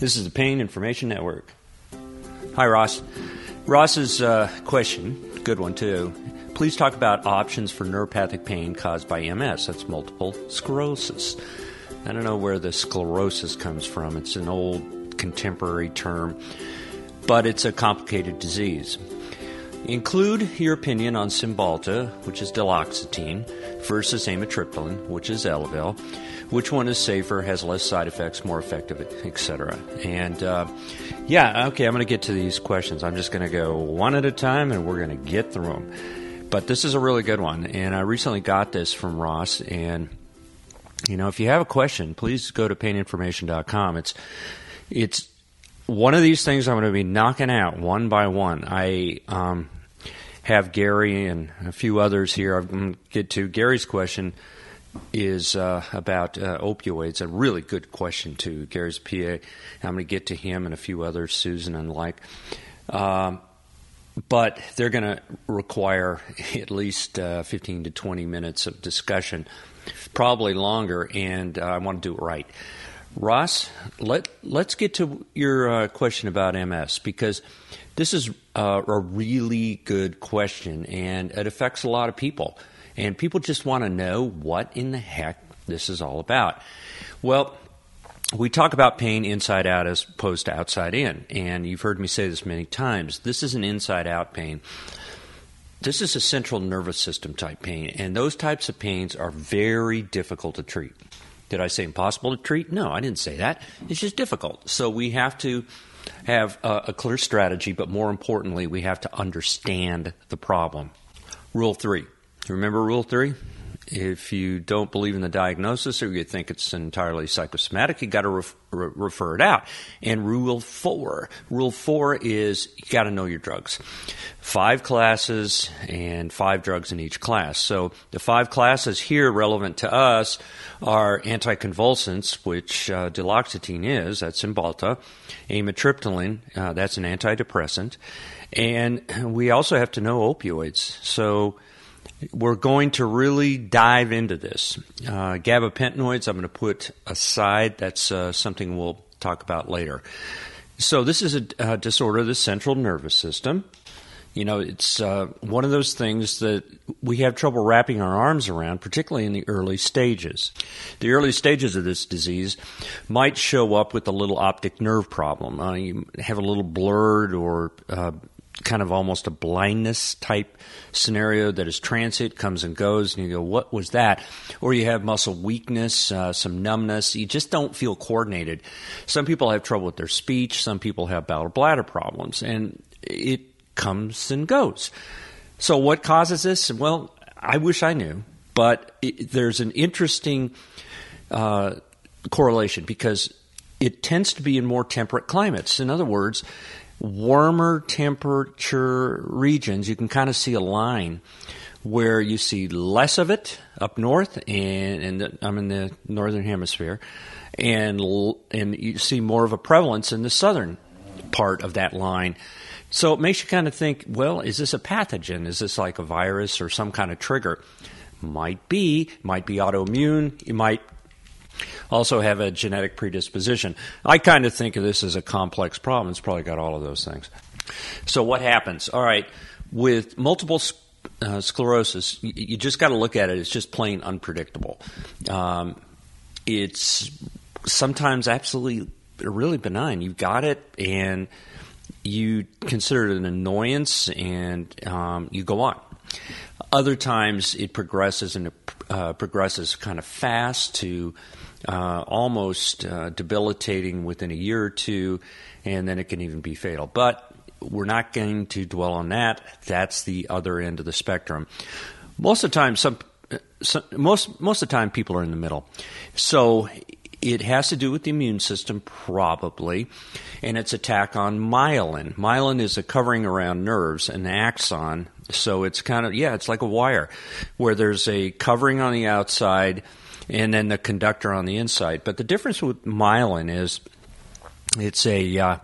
This is the Pain Information Network. Hi, Ross. Ross's question, good one too. Please talk about options for neuropathic pain caused by MS. That's multiple sclerosis. I don't know where the sclerosis comes from. It's an old contemporary term, but it's a complicated disease. Include your opinion on Cymbalta, which is duloxetine, versus amitriptyline, which is Elavil. Which one is safer, has less side effects, more effective, etc. And, I'm going to get to these questions. I'm just going to go one at a time, and we're going to get through them. But this is a really good one, and I recently got this from Ross. And, you know, if you have a question, please go to paininformation.com. It's one of these things I'm going to be knocking out one by one. I have Gary and a few others here. I'm going to get to Gary's question. Is about opioids, a really good question too. Gary's PA. I'm going to get to him and a few others, Susan and like. But they're going to require at least 15 to 20 minutes of discussion, probably longer, and I want to do it right. Ross, let's get to your question about MS, because this is a really good question, and it affects a lot of people. And people just want to know what in the heck this is all about. Well, we talk about pain inside out as opposed to outside in. And you've heard me say this many times. This is an inside out pain. This is a central nervous system type pain. And those types of pains are very difficult to treat. Did I say impossible to treat? No, I didn't say that. It's just difficult. So we have to have a clear strategy. But more importantly, we have to understand the problem. Rule 3. Remember Rule 3? If you don't believe in the diagnosis or you think it's entirely psychosomatic, you got to refer it out. And Rule 4 is you got to know your drugs. 5 classes and 5 drugs in each class. So the 5 classes here relevant to us are anticonvulsants, which duloxetine is, that's Cymbalta, amitriptyline, that's an antidepressant, and we also have to know opioids. So we're going to really dive into this. Gabapentinoids I'm going to put aside. That's something we'll talk about later. So this is a disorder of the central nervous system. You know, it's one of those things that we have trouble wrapping our arms around, particularly in the early stages. The early stages of this disease might show up with a little optic nerve problem. You have a little blurred or kind of almost a blindness type scenario that is transient, comes and goes, and you go, what was that? Or you have muscle weakness, some numbness. You just don't feel coordinated. Some people have trouble with their speech. Some people have bowel bladder problems, and it comes and goes. So what causes this? Well, I wish I knew, but there's an interesting correlation because it tends to be in more temperate climates. In other words, warmer temperature regions, you can kind of see a line where you see less of it up north, and I'm in the northern hemisphere, and you see more of a prevalence in the southern part of that line. So it makes you kind of think, well, is this a pathogen? Is this like a virus or some kind of trigger? Might be autoimmune. You might also have a genetic predisposition. I kind of think of this as a complex problem. It's probably got all of those things. So what happens? All right, with multiple sclerosis, you just got to look at it. It's just plain unpredictable. It's sometimes absolutely really benign. You've got it, and you consider it an annoyance, and you go on. Other times it progresses, and it progresses kind of fast to almost debilitating within a year or two, and then it can even be fatal. But we're not going to dwell on that. That's the other end of the spectrum. Most of the time, most of the time, people are in the middle. So it has to do with the immune system, probably, and its attack on myelin. Myelin is a covering around nerves, an axon. So it's kind of, it's like a wire where there's a covering on the outside and then the conductor on the inside. But the difference with myelin is it's a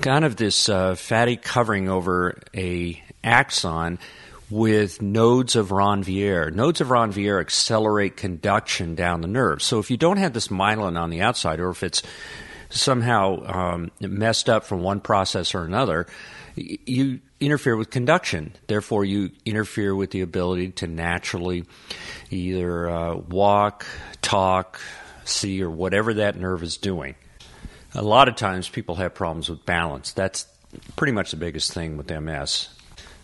kind of this fatty covering over a axon with nodes of Ranvier. Nodes of Ranvier accelerate conduction down the nerve. So if you don't have this myelin on the outside, or if it's somehow messed up from one process or another, you interfere with conduction. Therefore, you interfere with the ability to naturally either walk, talk, see, or whatever that nerve is doing. A lot of times people have problems with balance. That's pretty much the biggest thing with MS.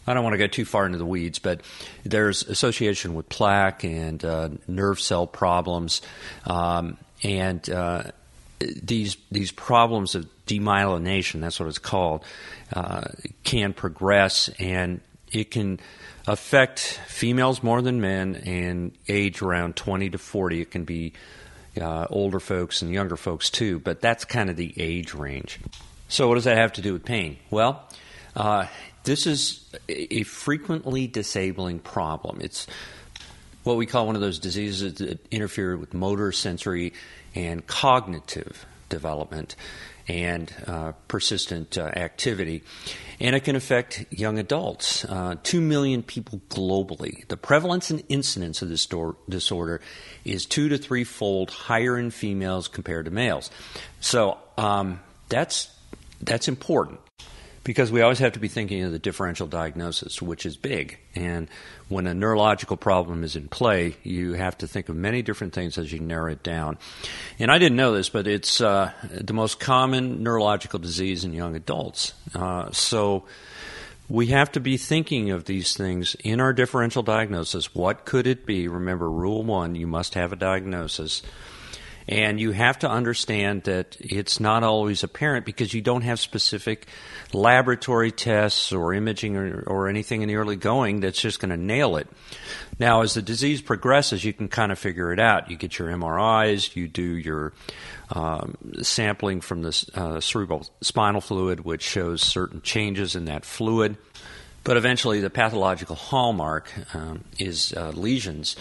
I don't want to go too far into the weeds, but there's association with plaque and nerve cell problems, and these problems of demyelination, that's what it's called, can progress, and it can affect females more than men, and age around 20 to 40. It can be older folks and younger folks too, but that's kind of the age range. So what does that have to do with pain? Well, this is a frequently disabling problem. It's what we call one of those diseases that interfere with motor, sensory, and cognitive development and persistent activity. And it can affect young adults, 2 million people globally. The prevalence and incidence of this disorder is 2 to 3-fold higher in females compared to males. So that's important, because we always have to be thinking of the differential diagnosis, which is big. And when a neurological problem is in play, you have to think of many different things as you narrow it down. And I didn't know this, but it's the most common neurological disease in young adults. So we have to be thinking of these things in our differential diagnosis. What could it be? Remember, rule one, you must have a diagnosis. And you have to understand that it's not always apparent because you don't have specific laboratory tests or imaging or anything in the early going that's just going to nail it. Now, as the disease progresses, you can kind of figure it out. You get your MRIs, you do your sampling from the cerebral spinal fluid, which shows certain changes in that fluid. But eventually, the pathological hallmark is lesions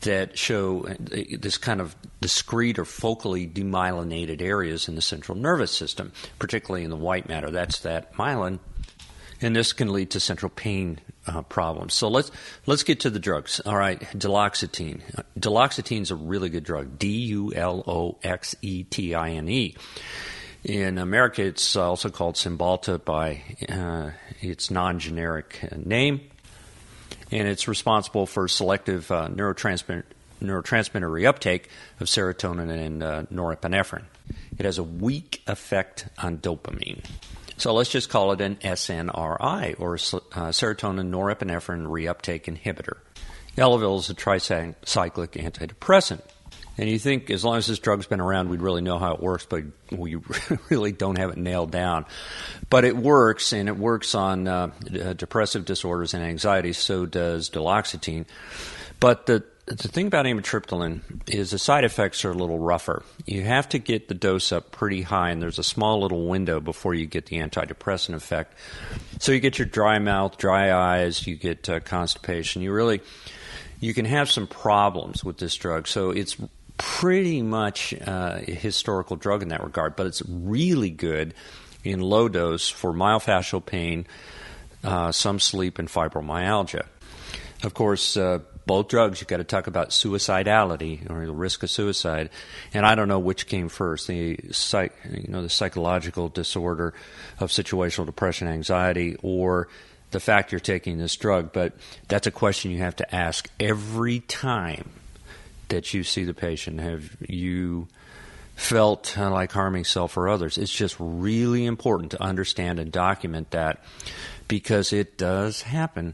that show this kind of discrete or focally demyelinated areas in the central nervous system, particularly in the white matter. That's that myelin, and this can lead to central pain problems. So let's get to the drugs. All right, duloxetine. Duloxetine is a really good drug. duloxetine. In America, it's also called Cymbalta by its non-generic name. And it's responsible for selective neurotransmitter reuptake of serotonin and norepinephrine. It has a weak effect on dopamine. So let's just call it an SNRI, or serotonin norepinephrine reuptake inhibitor. Elavil is a tricyclic antidepressant. And you think, as long as this drug's been around, we'd really know how it works, but we really don't have it nailed down. But it works, and it works on depressive disorders and anxiety. So does duloxetine. But the thing about amitriptyline is the side effects are a little rougher. You have to get the dose up pretty high, and there's a small little window before you get the antidepressant effect. So you get your dry mouth, dry eyes, you get constipation. You can have some problems with this drug. So it's pretty much a historical drug in that regard, but it's really good in low dose for myofascial pain, some sleep, and fibromyalgia. Of course, both drugs, you've got to talk about suicidality or the risk of suicide. And I don't know which came first, the psychological disorder of situational depression, anxiety, or the fact you're taking this drug. But that's a question you have to ask every time that you see the patient. Have you felt like harming self or others? It's just really important to understand and document that, because it does happen.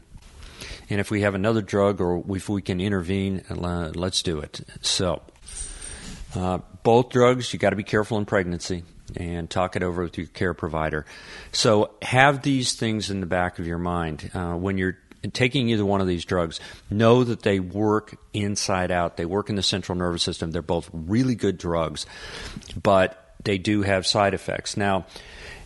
And if we have another drug, or if we can intervene, let's do it. So both drugs, you got to be careful in pregnancy and talk it over with your care provider. So have these things in the back of your mind. When you're taking either one of these drugs, know that they work inside out. They work in the central nervous system. They're both really good drugs, but they do have side effects. Now,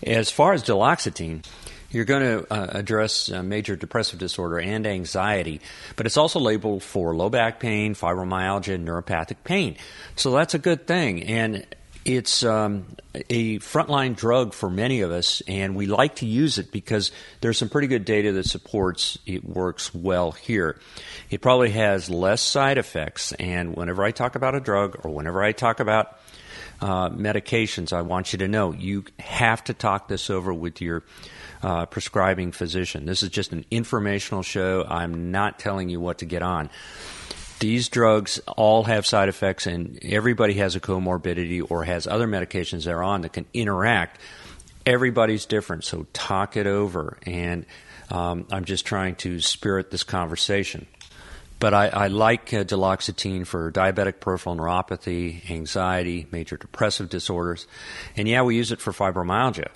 as far as duloxetine, you're going to address major depressive disorder and anxiety, but it's also labeled for low back pain, fibromyalgia, and neuropathic pain. So that's a good thing. And it's a frontline drug for many of us, and we like to use it because there's some pretty good data that supports it works well here. It probably has less side effects, and whenever I talk about a drug, or whenever I talk about medications, I want you to know you have to talk this over with your prescribing physician. This is just an informational show. I'm not telling you what to get on. These drugs all have side effects, and everybody has a comorbidity or has other medications they're on that can interact. Everybody's different, so talk it over. And I'm just trying to spirit this conversation. But I like duloxetine for diabetic peripheral neuropathy, anxiety, major depressive disorders. And, yeah, we use it for fibromyalgia.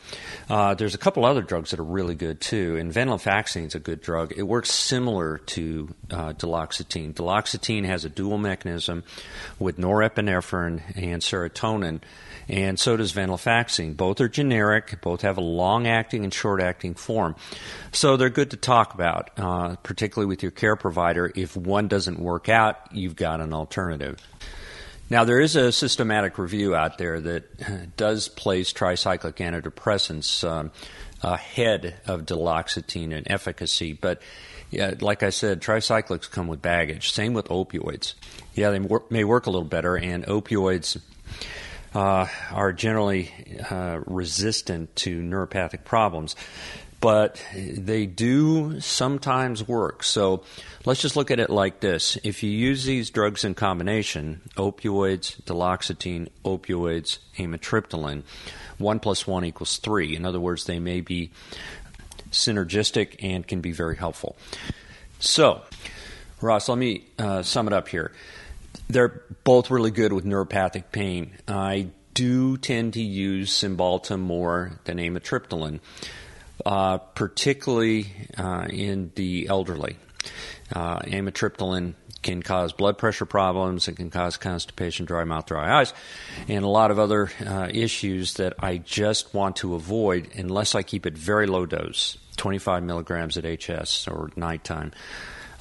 There's a couple other drugs that are really good, too. And venlafaxine is a good drug. It works similar to duloxetine. Duloxetine has a dual mechanism with norepinephrine and serotonin, and so does venlafaxine. Both are generic. Both have a long-acting and short-acting form. So they're good to talk about, particularly with your care provider. If one doesn't work out, you've got an alternative. Now, there is a systematic review out there that does place tricyclic antidepressants ahead of duloxetine in efficacy, but yeah, like I said, tricyclics come with baggage. Same with opioids. Yeah, they may work a little better, and opioids are generally resistant to neuropathic problems. But they do sometimes work. So let's just look at it like this. If you use these drugs in combination, opioids, duloxetine, opioids, amitriptyline, 1 + 1 = 3. In other words, they may be synergistic and can be very helpful. So, Ross, let me sum it up here. They're both really good with neuropathic pain. I do tend to use Cymbalta more than amitriptyline. Particularly in the elderly. Amitriptyline can cause blood pressure problems. It can cause constipation, dry mouth, dry eyes, and a lot of other issues that I just want to avoid unless I keep it very low dose, 25 milligrams at HS or nighttime.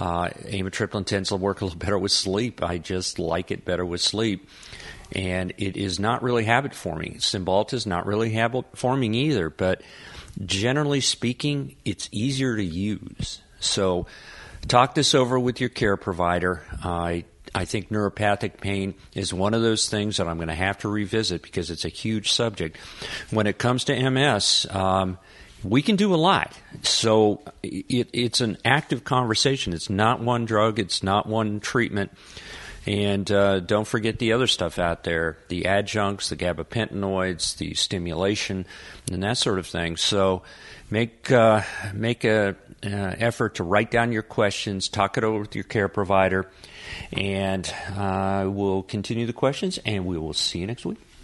Amitriptyline tends to work a little better with sleep. I just like it better with sleep. And it is not really habit-forming. Cymbalta is not really habit-forming either, but generally speaking, it's easier to use. So talk this over with your care provider. I think neuropathic pain is one of those things that I'm going to have to revisit because it's a huge subject. When it comes to MS, we can do a lot. So it's an active conversation. It's not one drug. It's not one treatment. And don't forget the other stuff out there, the adjuncts, the gabapentinoids, the stimulation, and that sort of thing. So make an effort to write down your questions, talk it over with your care provider, and we'll continue the questions, and we will see you next week.